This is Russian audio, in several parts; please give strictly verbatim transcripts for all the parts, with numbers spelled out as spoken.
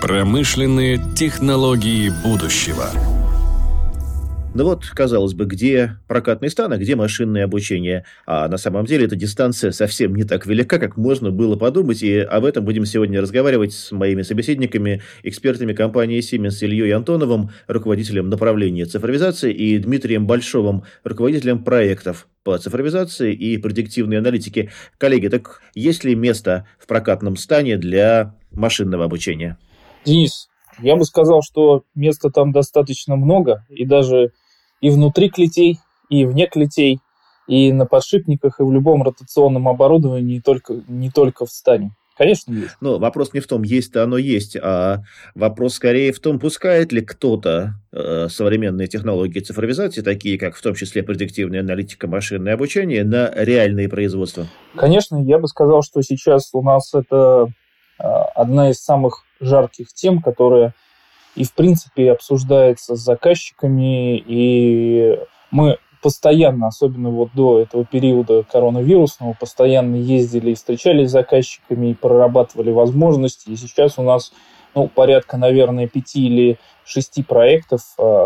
Промышленные технологии будущего. Ну вот, казалось бы, где прокатный стан, а где машинное обучение. А на самом деле эта дистанция совсем не так велика, как можно было подумать. И об этом будем сегодня разговаривать с моими собеседниками, экспертами компании Siemens Ильей Антоновым, руководителем направления цифровизации, и Дмитрием Большовым, руководителем проектов по цифровизации и предиктивной аналитике. Коллеги, так есть ли место в прокатном стане для машинного обучения? Денис, я бы сказал, что места там достаточно много, и даже и внутри клетей, и вне клетей, и на подшипниках, и в любом ротационном оборудовании, не только, не только в стане. Конечно, есть. Но вопрос не в том, есть-то оно есть, а вопрос скорее в том, пускает ли кто-то э, современные технологии цифровизации, такие как в том числе предиктивная аналитика, машинное обучение, на реальные производства. Конечно, я бы сказал, что сейчас у нас это э, одна из самых жарких тем, которая и, в принципе, обсуждается с заказчиками, и мы постоянно, особенно вот до этого периода коронавирусного, постоянно ездили и встречались с заказчиками, и прорабатывали возможности, и сейчас у нас ну, порядка, наверное, пяти или шести проектов,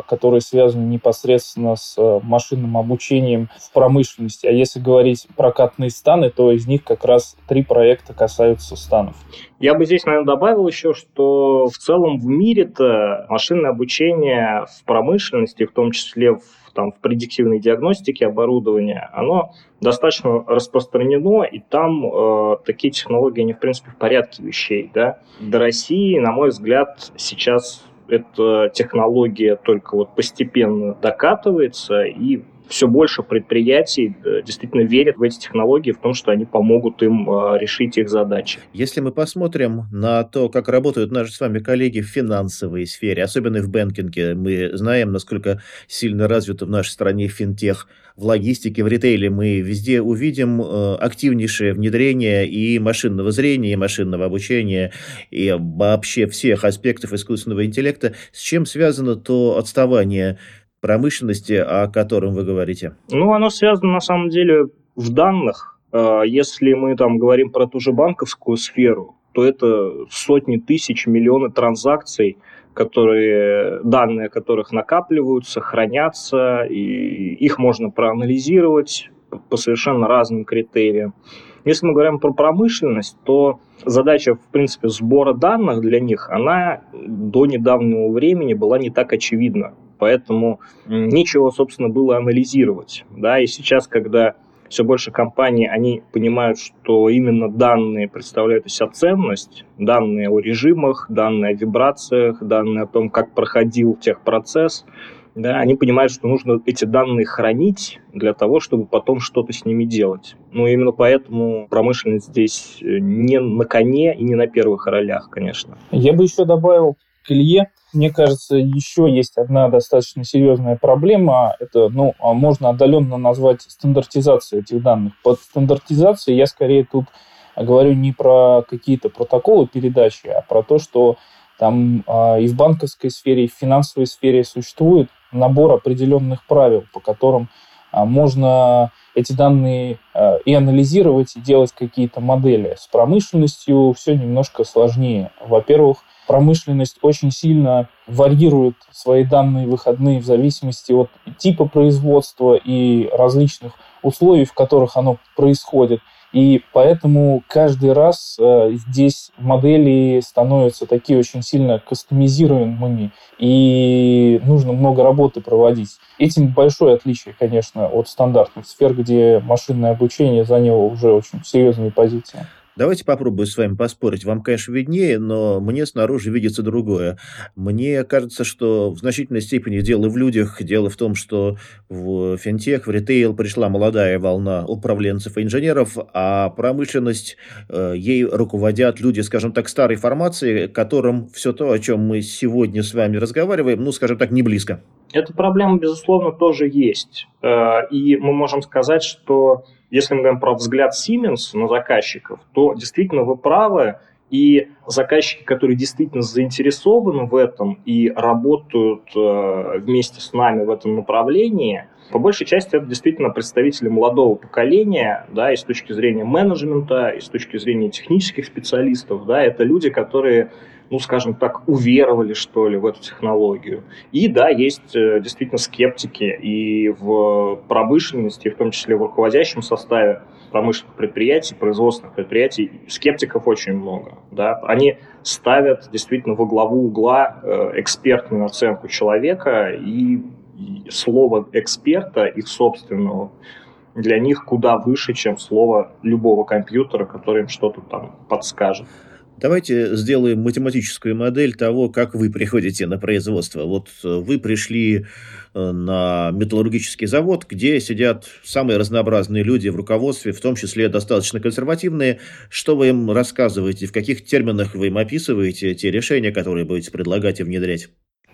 которые связаны непосредственно с машинным обучением в промышленности. А если говорить про прокатные станы, то из них как раз три проекта касаются станов. Я бы здесь, наверное, добавил еще, что в целом в мире-то машинное обучение в промышленности, в том числе в, там, в предиктивной диагностике оборудования, оно достаточно распространено, и там э, такие технологии, они, в принципе, в порядке вещей. Да? До России, на мой взгляд, сейчас эта технология только вот постепенно докатывается, и все больше предприятий действительно верят в эти технологии, в том, что они помогут им решить их задачи. Если мы посмотрим на то, как работают наши с вами коллеги в финансовой сфере, особенно в бэнкинге, мы знаем, насколько сильно развита в нашей стране финтех, в логистике, в ритейле, мы везде увидим активнейшее внедрение и машинного зрения, и машинного обучения, и вообще всех аспектов искусственного интеллекта. С чем связано то отставание промышленности, о котором вы говорите? Ну, оно связано, на самом деле, в данных. Если мы там говорим про ту же банковскую сферу, то это сотни тысяч, миллионы транзакций, которые, данные которых накапливаются, хранятся, и их можно проанализировать по совершенно разным критериям. Если мы говорим про промышленность, то задача, в принципе, сбора данных для них, она до недавнего времени была не так очевидна. Поэтому нечего, собственно, было анализировать. Да? И сейчас, когда все больше компаний, они понимают, что именно данные представляют из себя ценность, данные о режимах, данные о вибрациях, данные о том, как проходил техпроцесс, да, они понимают, что нужно эти данные хранить для того, чтобы потом что-то с ними делать. Ну, именно поэтому промышленность здесь не на коне и не на первых ролях, конечно. Я бы еще добавил к Илье. Мне кажется, еще есть одна достаточно серьезная проблема. Это, ну, можно отдаленно назвать стандартизацию этих данных. Под стандартизацией я скорее тут говорю не про какие-то протоколы передачи, а про то, что там и в банковской сфере, и в финансовой сфере существует набор определенных правил, по которым можно эти данные и анализировать, и делать какие-то модели. С промышленностью все немножко сложнее. Во-первых, промышленность очень сильно варьирует свои данные выходные в зависимости от типа производства и различных условий, в которых оно происходит. И поэтому каждый раз э, здесь модели становятся такие очень сильно кастомизируемыми, и нужно много работы проводить. Этим большое отличие, конечно, от стандартных сфер, где машинное обучение заняло уже очень серьезные позиции. Давайте попробую с вами поспорить. Вам, конечно, виднее, но мне снаружи видится другое. Мне кажется, что в значительной степени дело в людях, дело в том, что в финтех, в ритейл пришла молодая волна управленцев и инженеров, а промышленность, э, ей руководят люди, скажем так, старой формации, которым все то, о чем мы сегодня с вами разговариваем, ну, скажем так, не близко. Эта проблема, безусловно, тоже есть. И мы можем сказать, что если мы говорим про взгляд Siemens на заказчиков, то действительно вы правы, и заказчики, которые действительно заинтересованы в этом и работают вместе с нами в этом направлении – По большей части это действительно представители молодого поколения, да, и с точки зрения менеджмента, и с точки зрения технических специалистов, да, это люди, которые, ну, скажем так, уверовали, что ли, в эту технологию. И, да, есть действительно скептики и в промышленности, и в том числе в руководящем составе промышленных предприятий, производственных предприятий, скептиков очень много, да. Они ставят действительно во главу угла экспертную оценку человека и... слово эксперта, их собственного, для них куда выше, чем слово любого компьютера, который им что-то там подскажет. Давайте сделаем математическую модель того, как вы приходите на производство. Вот вы пришли на металлургический завод, где сидят самые разнообразные люди в руководстве, в том числе достаточно консервативные. Что вы им рассказываете, в каких терминах вы им описываете те решения, которые будете предлагать и внедрять?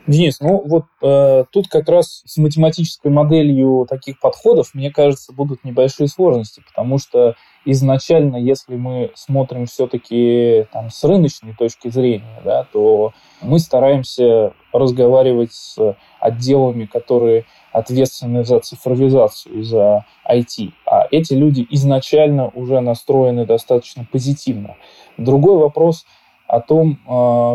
Денис, ну вот э, тут как раз с математической моделью таких подходов, мне кажется, будут небольшие сложности, потому что изначально, если мы смотрим все-таки там, с рыночной точки зрения, да, то мы стараемся разговаривать с отделами, которые ответственны за цифровизацию, за ай ти. А эти люди изначально уже настроены достаточно позитивно. Другой вопрос о том, э,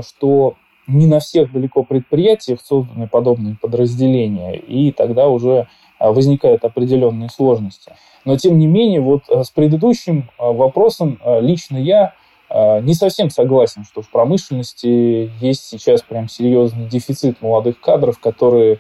что... не на всех далеко предприятиях созданы подобные подразделения, и тогда уже возникают определенные сложности. Но, тем не менее, вот с предыдущим вопросом лично я не совсем согласен, что в промышленности есть сейчас прям серьезный дефицит молодых кадров, которые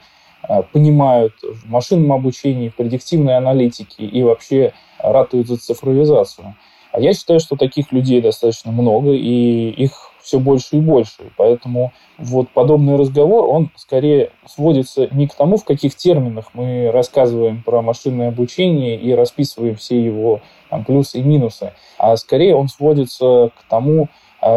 понимают в машинном обучении, в предиктивной аналитике и вообще ратуют за цифровизацию. А я считаю, что таких людей достаточно много, и их все больше и больше. Поэтому вот подобный разговор, он скорее сводится не к тому, в каких терминах мы рассказываем про машинное обучение и расписываем все его там, плюсы и минусы, а скорее он сводится к тому,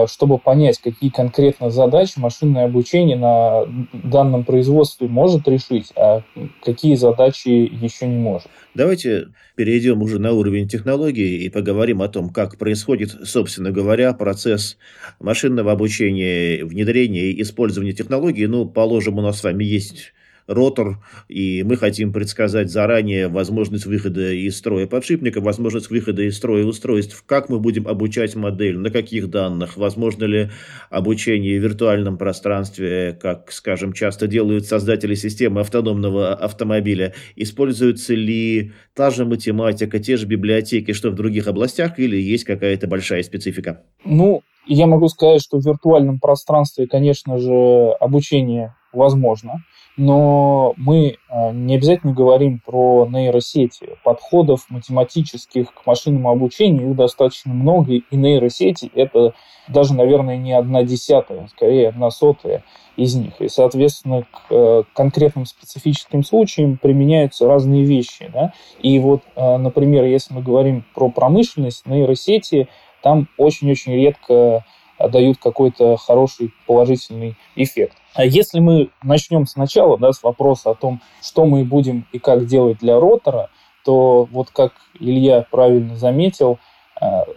чтобы понять, какие конкретно задачи машинное обучение на данном производстве может решить, а какие задачи еще не может. Давайте перейдем уже на уровень технологий и поговорим о том, как происходит, собственно говоря, процесс машинного обучения, внедрения и использования технологий. Ну, положим, у нас с вами есть... ротор, и мы хотим предсказать заранее возможность выхода из строя подшипника, возможность выхода из строя устройств, как мы будем обучать модель, на каких данных, возможно ли обучение в виртуальном пространстве, как, скажем, часто делают создатели системы автономного автомобиля, используется ли та же математика, те же библиотеки, что в других областях, или есть какая-то большая специфика? Ну, я могу сказать, что в виртуальном пространстве, конечно же, обучение возможно, но мы не обязательно говорим про нейросети. Подходов математических к машинному обучению их достаточно много, и нейросети – это даже, наверное, не одна десятая, скорее одна сотая из них. И, соответственно, к конкретным специфическим случаям применяются разные вещи. Да? И вот, например, если мы говорим про промышленность, нейросети там очень-очень редко дают какой-то хороший положительный эффект. А если мы начнем сначала, да, с вопроса о том, что мы будем и как делать для ротора, то вот как Илья правильно заметил,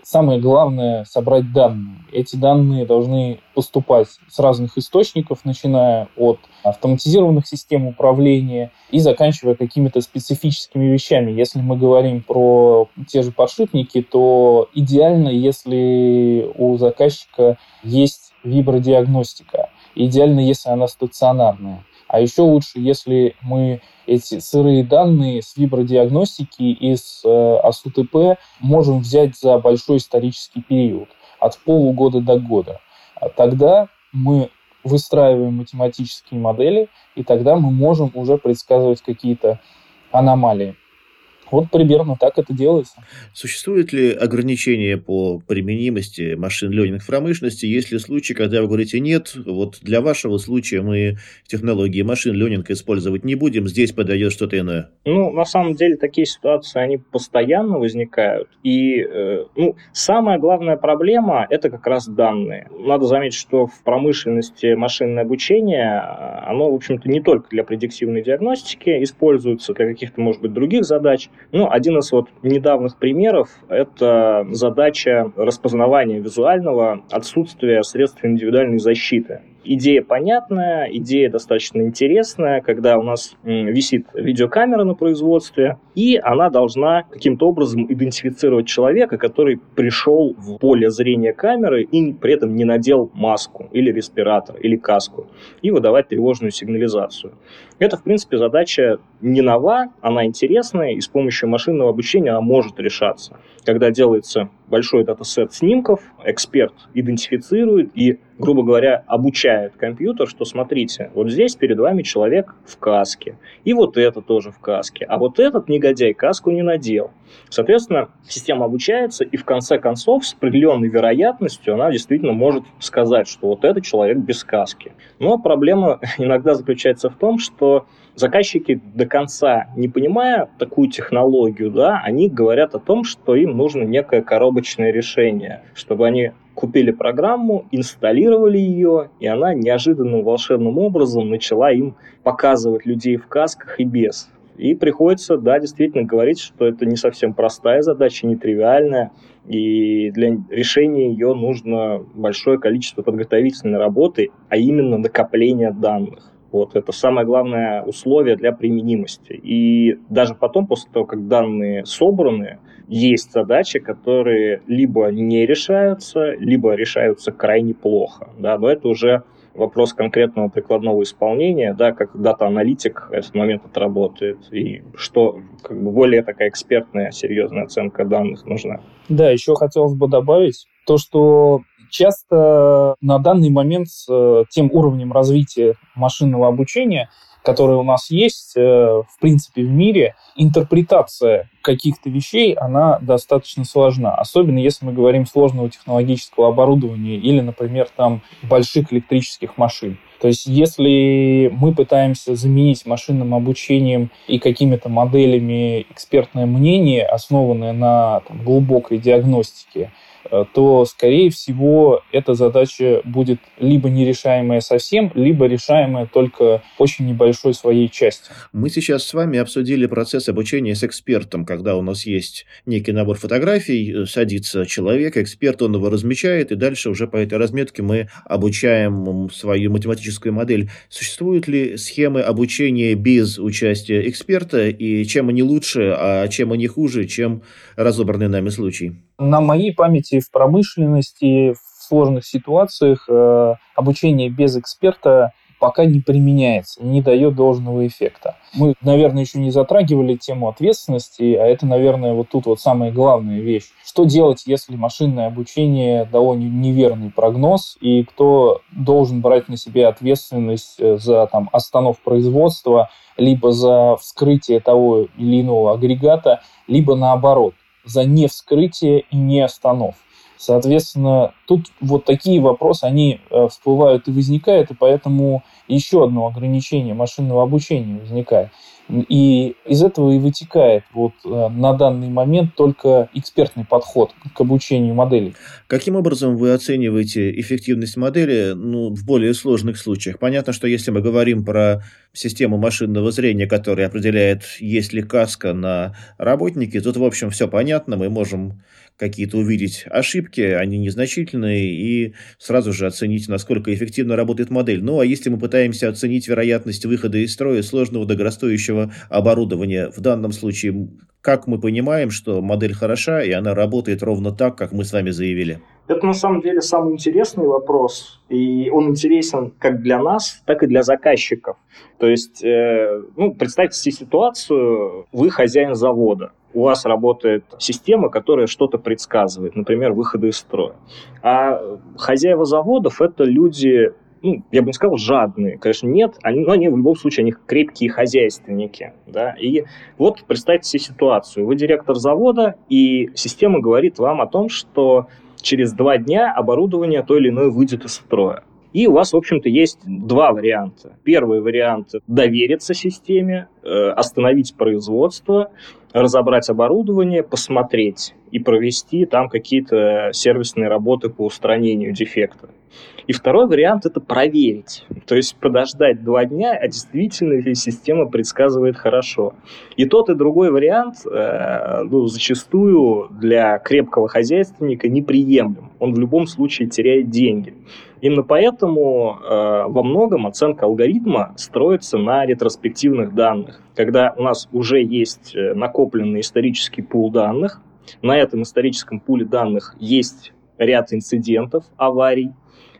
самое главное – собрать данные. Эти данные должны поступать с разных источников, начиная от автоматизированных систем управления и заканчивая какими-то специфическими вещами. Если мы говорим про те же подшипники, то идеально, если у заказчика есть вибродиагностика. Идеально, если она стационарная. А еще лучше, если мы эти сырые данные с вибродиагностики и с э, АСУТП можем взять за большой исторический период, от полугода до года. Тогда мы выстраиваем математические модели, и тогда мы можем уже предсказывать какие-то аномалии. Вот примерно так это делается. Существует ли ограничение по применимости машин-ленинг в промышленности? Есть ли случаи, когда вы говорите, нет, вот для вашего случая мы технологии машин-ленинг использовать не будем, здесь подойдет что-то иное? Ну, на самом деле, такие ситуации, они постоянно возникают. И ну, самая главная проблема – это как раз данные. Надо заметить, что в промышленности машинное обучение, оно, в общем-то, не только для предиктивной диагностики используется, для каких-то, может быть, других задач. Ну, один из вот недавних примеров – это задача распознавания визуального отсутствия средств индивидуальной защиты. Идея понятная, идея достаточно интересная, когда у нас висит видеокамера на производстве, и она должна каким-то образом идентифицировать человека, который пришел в поле зрения камеры и при этом не надел маску или респиратор, или каску, и выдавать тревожную сигнализацию. Это, в принципе, задача не нова, она интересная, и с помощью машинного обучения она может решаться. Когда делается большой датасет снимков, эксперт идентифицирует и, грубо говоря, обучает компьютер, что смотрите, вот здесь перед вами человек в каске, и вот это тоже в каске, а вот этот негодяй каску не надел. Соответственно, система обучается, и в конце концов с определенной вероятностью она действительно может сказать, что вот этот человек без каски. Но проблема иногда заключается в том, что заказчики до конца, не понимая такую технологию, да, они говорят о том, что им нужно некое коробочное решение, чтобы они купили программу, инсталлировали ее, и она неожиданным волшебным образом начала им показывать людей в касках и без. И приходится, да, действительно говорить, что это не совсем простая задача, нетривиальная, и для решения ее нужно большое количество подготовительной работы, а именно накопление данных. Вот, это самое главное условие для применимости. И даже потом, после того, как данные собраны, есть задачи, которые либо не решаются, либо решаются крайне плохо. Да? Но это уже вопрос конкретного прикладного исполнения, да, как дата-аналитик этот момент отработает, и что как бы, более такая экспертная, серьезная оценка данных нужна. Да, еще хотелось бы добавить то, что часто на данный момент с тем уровнем развития машинного обучения, которое у нас есть, в принципе, в мире, интерпретация каких-то вещей, она достаточно сложна. Особенно если мы говорим сложного технологического оборудования или, например, там, больших электрических машин. То есть если мы пытаемся заменить машинным обучением и какими-то моделями экспертное мнение, основанное на там, глубокой диагностике, то, скорее всего, эта задача будет либо нерешаемая совсем, либо решаемая только очень небольшой своей частью. Мы сейчас с вами обсудили процесс обучения с экспертом, когда у нас есть некий набор фотографий, садится человек, эксперт, он его размечает, и дальше уже по этой разметке мы обучаем свою математическую модель. Существуют ли схемы обучения без участия эксперта, и чем они лучше, а чем они хуже, чем разобранный нами случай? На моей памяти в промышленности, в сложных ситуациях э, обучение без эксперта пока не применяется, не дает должного эффекта. Мы, наверное, еще не затрагивали тему ответственности, а это, наверное, вот тут вот самая главная вещь. Что делать, если машинное обучение дало неверный прогноз, и кто должен брать на себя ответственность за там, остановку производства, либо за вскрытие того или иного агрегата, либо наоборот, за невскрытие и не останов. Соответственно, тут вот такие вопросы, они всплывают и возникают, и поэтому еще одно ограничение машинного обучения возникает. И из этого и вытекает вот на данный момент только экспертный подход к обучению моделей. Каким образом вы оцениваете эффективность модели, ну, в более сложных случаях? Понятно, что если мы говорим про систему машинного зрения, которая определяет, есть ли каска на работнике, тут, в общем, все понятно, мы можем какие-то увидеть ошибки, они незначительные, и сразу же оценить, насколько эффективно работает модель. Ну, а если мы пытаемся оценить вероятность выхода из строя сложного дорогостоящего оборудования, в данном случае, как мы понимаем, что модель хороша, и она работает ровно так, как мы с вами заявили? Это, на самом деле, самый интересный вопрос, и он интересен как для нас, так и для заказчиков. То есть, э, ну, представьте себе ситуацию, вы хозяин завода. У вас работает система, которая что-то предсказывает, например, выходы из строя. А хозяева заводов – это люди, ну, я бы не сказал, жадные. Конечно, нет, они, но они в любом случае, они крепкие хозяйственники. Да? И вот представьте себе ситуацию. Вы директор завода, и система говорит вам о том, что через два дня оборудование то или иное выйдет из строя. И у вас, в общем-то, есть два варианта. Первый вариант – довериться системе, остановить производство. разобрать оборудование, посмотреть и провести там какие-то сервисные работы по устранению дефекта. И второй вариант – это проверить. То есть подождать два дня, а действительно ли система предсказывает хорошо. И тот, и другой вариант э, ну, зачастую для крепкого хозяйственника неприемлем. Он в любом случае теряет деньги. Именно поэтому э, во многом оценка алгоритма строится на ретроспективных данных. Когда у нас уже есть накопленный исторический пул данных, на этом историческом пуле данных есть ряд инцидентов, аварий,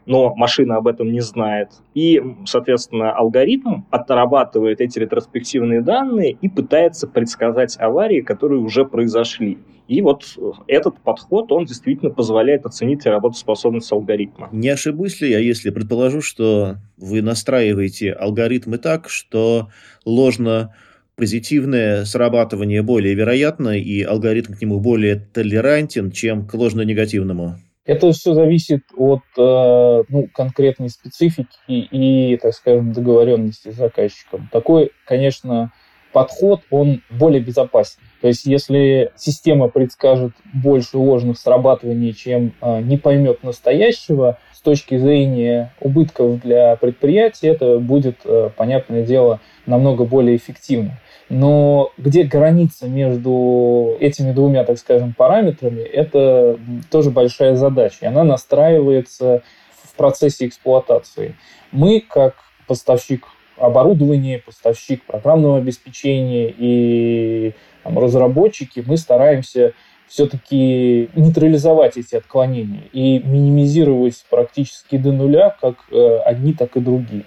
но машина об этом не знает. И, соответственно, алгоритм отрабатывает эти ретроспективные данные и пытается предсказать аварии, которые уже произошли. И вот этот подход, он действительно позволяет оценить работоспособность алгоритма. Не ошибусь ли я, если предположу, что вы настраиваете алгоритмы так, что ложно позитивное срабатывание более вероятно, и алгоритм к нему более толерантен, чем к ложно-негативному? Это все зависит от ну, конкретной специфики и, так скажем, договоренности с заказчиком. Такой, конечно, подход, он более безопасен. То есть, если система предскажет больше ложных срабатываний, чем не поймет настоящего, с точки зрения убытков для предприятия, это будет, понятное дело, намного более эффективно. Но где граница между этими двумя, так скажем, параметрами, это тоже большая задача. И она настраивается в процессе эксплуатации. Мы, как поставщик оборудования, поставщик программного обеспечения и там, разработчики, мы стараемся все-таки нейтрализовать эти отклонения и минимизировать практически до нуля как одни, так и другие.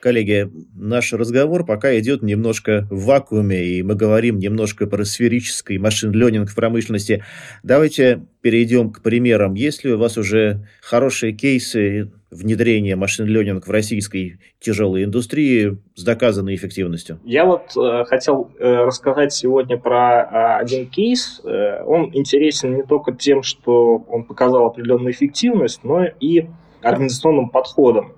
Коллеги, наш разговор пока идет немножко в вакууме, и мы говорим немножко про сферический машин-ленинг в промышленности. Давайте перейдем к примерам. Есть ли у вас уже хорошие кейсы внедрения машин-ленинг в российской тяжелой индустрии с доказанной эффективностью? Я вот э, хотел э, рассказать сегодня про э, один кейс. Э, он интересен не только тем, что он показал определенную эффективность, но и организационным подходом.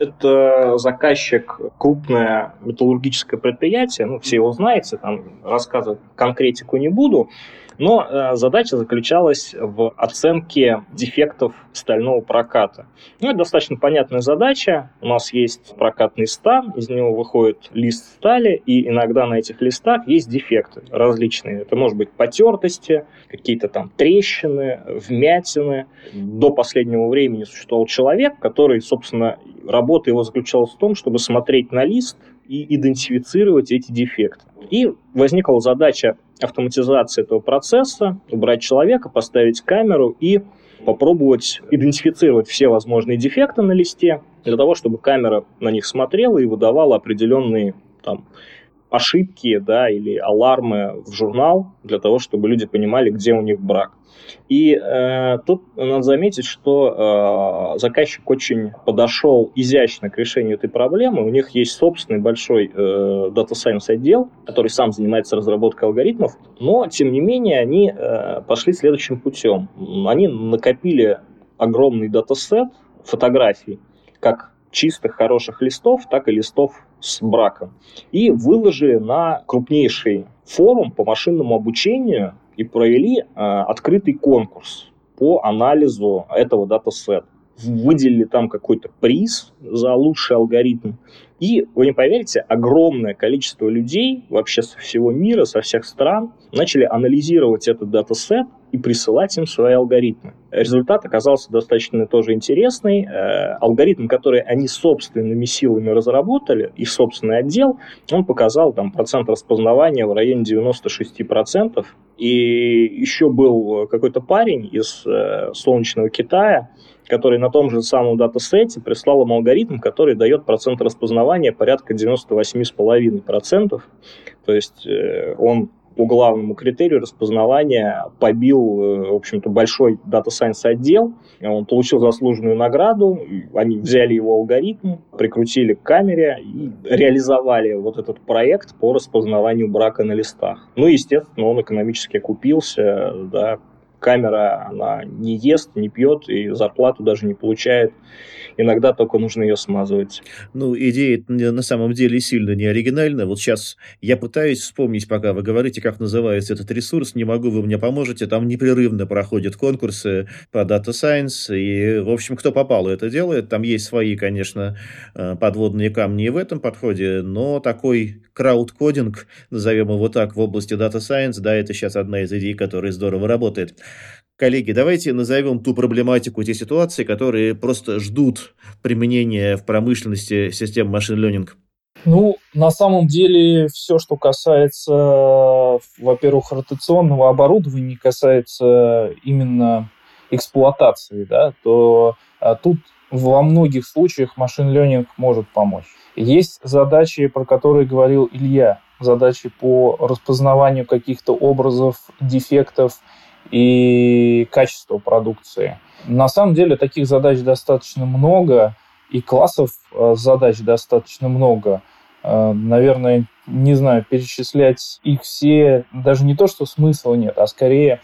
Это заказчик, крупное металлургическое предприятие, ну, все его знаете, там рассказывать конкретику не буду, но э, задача заключалась в оценке дефектов стального проката. Ну, это достаточно понятная задача, у нас есть прокатный стан, из него выходит лист стали, и иногда на этих листах есть дефекты различные, это может быть потертости, какие-то там трещины, вмятины. До последнего времени существовал человек, который, собственно, работа его заключалась в том, чтобы смотреть на лист и идентифицировать эти дефекты. И возникла задача автоматизации этого процесса, убрать человека, поставить камеру и попробовать идентифицировать все возможные дефекты на листе, для того, чтобы камера на них смотрела и выдавала определенные там, ошибки, да, или алармы в журнал, для того, чтобы люди понимали, где у них брак. И э, тут надо заметить, что э, заказчик очень подошел изящно к решению этой проблемы. У них есть собственный большой э, Data Science отдел, который сам занимается разработкой алгоритмов, но, тем не менее, они э, пошли следующим путем. Они накопили огромный датасет фотографий, как чистых хороших листов, так и листов с браком. И выложили на крупнейший форум по машинному обучению и провели э, открытый конкурс по анализу этого датасета. Выделили там какой-то приз за лучший алгоритм. И, вы не поверите, огромное количество людей вообще со всего мира, со всех стран начали анализировать этот датасет и присылать им свои алгоритмы. Результат оказался достаточно тоже интересный. Алгоритм, который они собственными силами разработали, их собственный отдел, он показал там, процент распознавания в районе девяносто шесть процентов. И еще был какой-то парень из э, Солнечного Китая, который на том же самом датасете прислал им алгоритм, который дает процент распознавания порядка девяносто восемь целых пять десятых процента. То есть э, он по главному критерию распознавания побил, в общем-то, большой Data Science отдел. Он получил заслуженную награду, они взяли его алгоритм, прикрутили к камере и реализовали вот этот проект по распознаванию брака на листах. Ну, естественно, он экономически окупился, да, камера, она не ест, не пьет и зарплату даже не получает. Иногда только нужно ее смазывать. Ну, идея на самом деле сильно не оригинальна. Вот сейчас я пытаюсь вспомнить, пока вы говорите, как называется этот ресурс. Не могу, вы мне поможете. Там непрерывно проходят конкурсы по Data Science. И, в общем, кто попало, это делает. Там есть свои, конечно, подводные камни и в этом подходе. Но такой краудкодинг, назовем его так, в области Data Science, да, это сейчас одна из идей, которая здорово работает. Коллеги, давайте назовем ту проблематику, те ситуации, которые просто ждут применения в промышленности систем машин ленинг. Ну, на самом деле, все, что касается, во-первых, ротационного оборудования, касается именно эксплуатации, да, то тут во многих случаях машин ленинг может помочь. Есть задачи, про которые говорил Илья, задачи по распознаванию каких-то образов, дефектов и качество продукции. На самом деле таких задач достаточно много, и классов задач достаточно много. Наверное, не знаю, перечислять их все, даже не то, что смысла нет, а скорее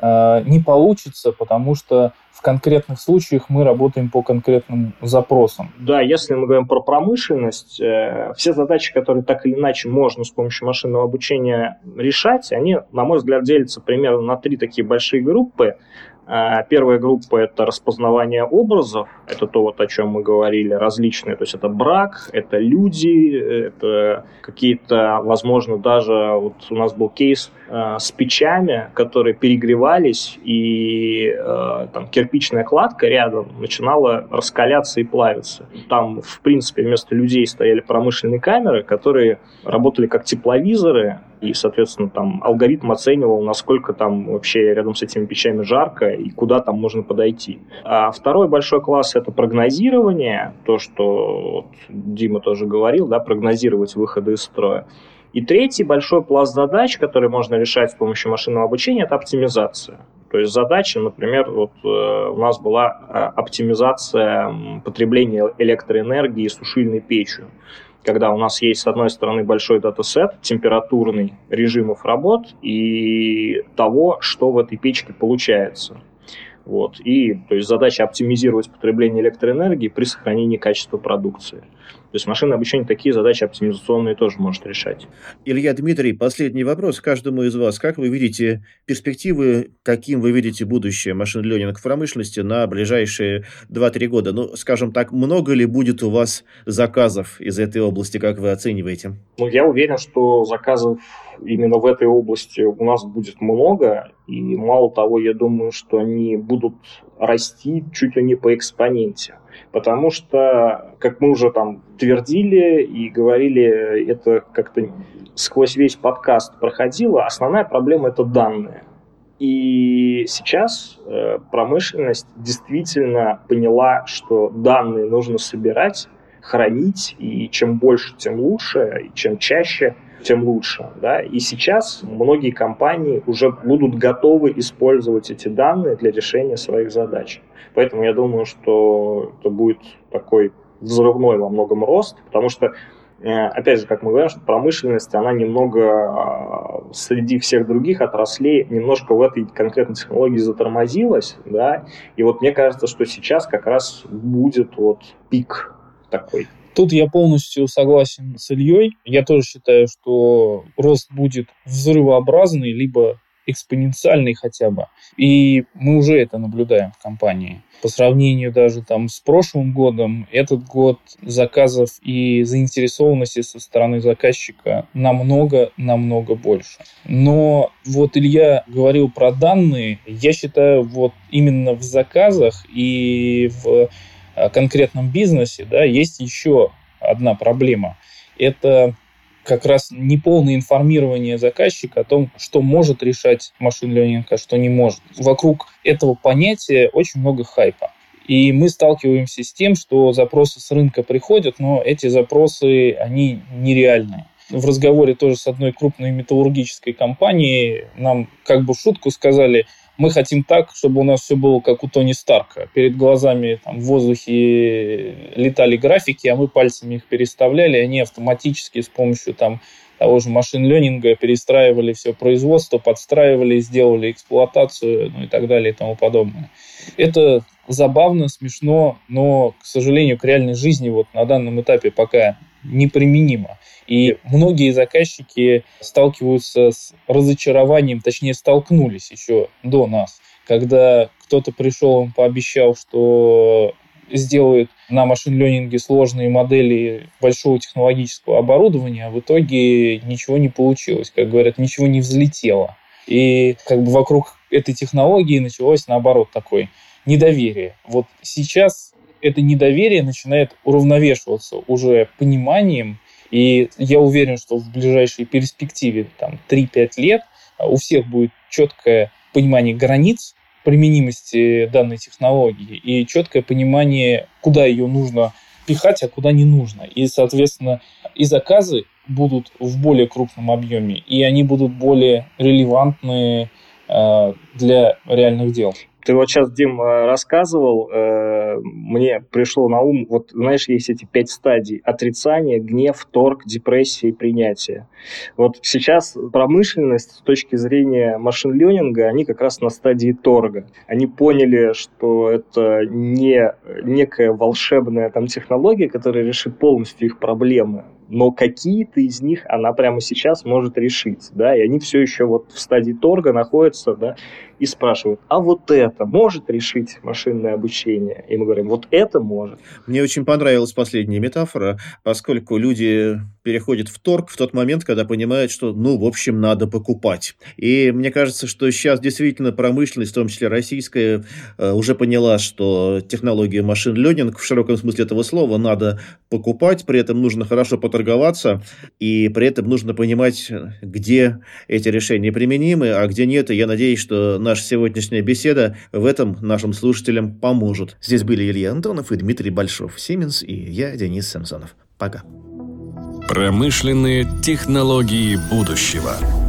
не получится, потому что в конкретных случаях мы работаем по конкретным запросам. Да, если мы говорим про промышленность, все задачи, которые так или иначе можно с помощью машинного обучения решать, они, на мой взгляд, делятся примерно на три такие большие группы. Первая группа – это распознавание образов, это то, вот, о чем мы говорили, различные, то есть это брак, это люди, это какие-то, возможно, даже вот у нас был кейс э, с печами, которые перегревались, и э, там кирпичная кладка рядом начинала раскаляться и плавиться. Там, в принципе, вместо людей стояли промышленные камеры, которые работали как тепловизоры, и, соответственно, там алгоритм оценивал, насколько там вообще рядом с этими печами жарко и куда там можно подойти. А второй большой класс – это прогнозирование, то, что вот Дима тоже говорил, да, прогнозировать выходы из строя. И третий большой пласт задач, которые можно решать с помощью машинного обучения – это оптимизация. То есть задача, например, вот у нас была оптимизация потребления электроэнергии сушильной печью. Когда у нас есть, с одной стороны, большой датасет, температурный, режимов работ и того, что в этой печке получается. Вот. И то есть задача оптимизировать потребление электроэнергии при сохранении качества продукции. То есть машинное обучение такие задачи оптимизационные тоже может решать. Илья, Дмитрий, последний вопрос каждому из вас. Как вы видите перспективы, каким вы видите будущее машин ленинг в промышленности на ближайшие два-три года? Ну, скажем так, много ли будет у вас заказов из этой области, как вы оцениваете? Ну, я уверен, что заказов именно в этой области у нас будет много. И мало того, я думаю, что они будут расти чуть ли не по экспоненте. Потому что, как мы уже там твердили и говорили, это как-то сквозь весь подкаст проходило, основная проблема – это данные. И сейчас промышленность действительно поняла, что данные нужно собирать, хранить, и чем больше, тем лучше, и чем чаще, тем лучше. Да? И сейчас многие компании уже будут готовы использовать эти данные для решения своих задач. Поэтому я думаю, что это будет такой взрывной во многом рост, потому что, опять же, как мы говорим, что промышленность, она немного среди всех других отраслей, немножко в этой конкретной технологии затормозилась. Да? И вот мне кажется, что сейчас как раз будет вот пик такой. Тут я полностью согласен с Ильей. Я тоже считаю, что рост будет взрывообразный, либо экспоненциальный хотя бы. И мы уже это наблюдаем в компании. По сравнению даже там с прошлым годом, этот год заказов и заинтересованности со стороны заказчика намного-намного больше. Но вот Илья говорил про данные. Я считаю, вот именно в заказах и в конкретном бизнесе, да, есть еще одна проблема. Это как раз неполное информирование заказчика о том, что может решать машин ленинг, а что не может. Вокруг этого понятия очень много хайпа. И мы сталкиваемся с тем, что запросы с рынка приходят, но эти запросы, они нереальные. В разговоре тоже с одной крупной металлургической компанией нам как бы в шутку сказали: мы хотим так, чтобы у нас все было как у Тони Старка. Перед глазами там, в воздухе летали графики, а мы пальцами их переставляли, и они автоматически с помощью там, того же машин-ленинга, перестраивали все производство, подстраивали, сделали эксплуатацию, ну и так далее и тому подобное. Это забавно, смешно, но, к сожалению, к реальной жизни вот на данном этапе пока неприменимо. И многие заказчики сталкиваются с разочарованием, точнее, столкнулись еще до нас, когда кто-то пришел, им пообещал, что сделают на машин-ленинге сложные модели большого технологического оборудования, а в итоге ничего не получилось, как говорят, ничего не взлетело. И как бы вокруг этой технологии началось, наоборот, такое недоверие. Вот сейчас это недоверие начинает уравновешиваться уже пониманием, и я уверен, что в ближайшей перспективе, там, три-пять лет, у всех будет четкое понимание границ применимости данной технологии и четкое понимание, куда ее нужно пихать, а куда не нужно. И, соответственно, и заказы будут в более крупном объеме, и они будут более релевантны э, для реальных дел. Ты вот сейчас, Дим, рассказывал, э, мне пришло на ум, вот, знаешь, есть эти пять стадий: отрицание, гнев, торг, депрессия и принятие. Вот сейчас промышленность с точки зрения машин-ленинга, они как раз на стадии торга. Они поняли, что это не некая волшебная там технология, которая решит полностью их проблемы, но какие-то из них она прямо сейчас может решить, да, и они все еще вот в стадии торга находятся, да, и спрашивают, а вот это может решить машинное обучение? И мы говорим, вот это может. Мне очень понравилась последняя метафора, поскольку люди переходят в торг в тот момент, когда понимают, что, ну, в общем, надо покупать. И мне кажется, что сейчас действительно промышленность, в том числе российская, уже поняла, что технологию машин-ленинг в широком смысле этого слова надо покупать, при этом нужно хорошо поторговать, и при этом нужно понимать, где эти решения применимы, а где нет. И я надеюсь, что наша сегодняшняя беседа в этом нашим слушателям поможет. Здесь были Илья Антонов и Дмитрий Большов, Siemens, и я, Денис Самсонов. Пока. Промышленные технологии будущего.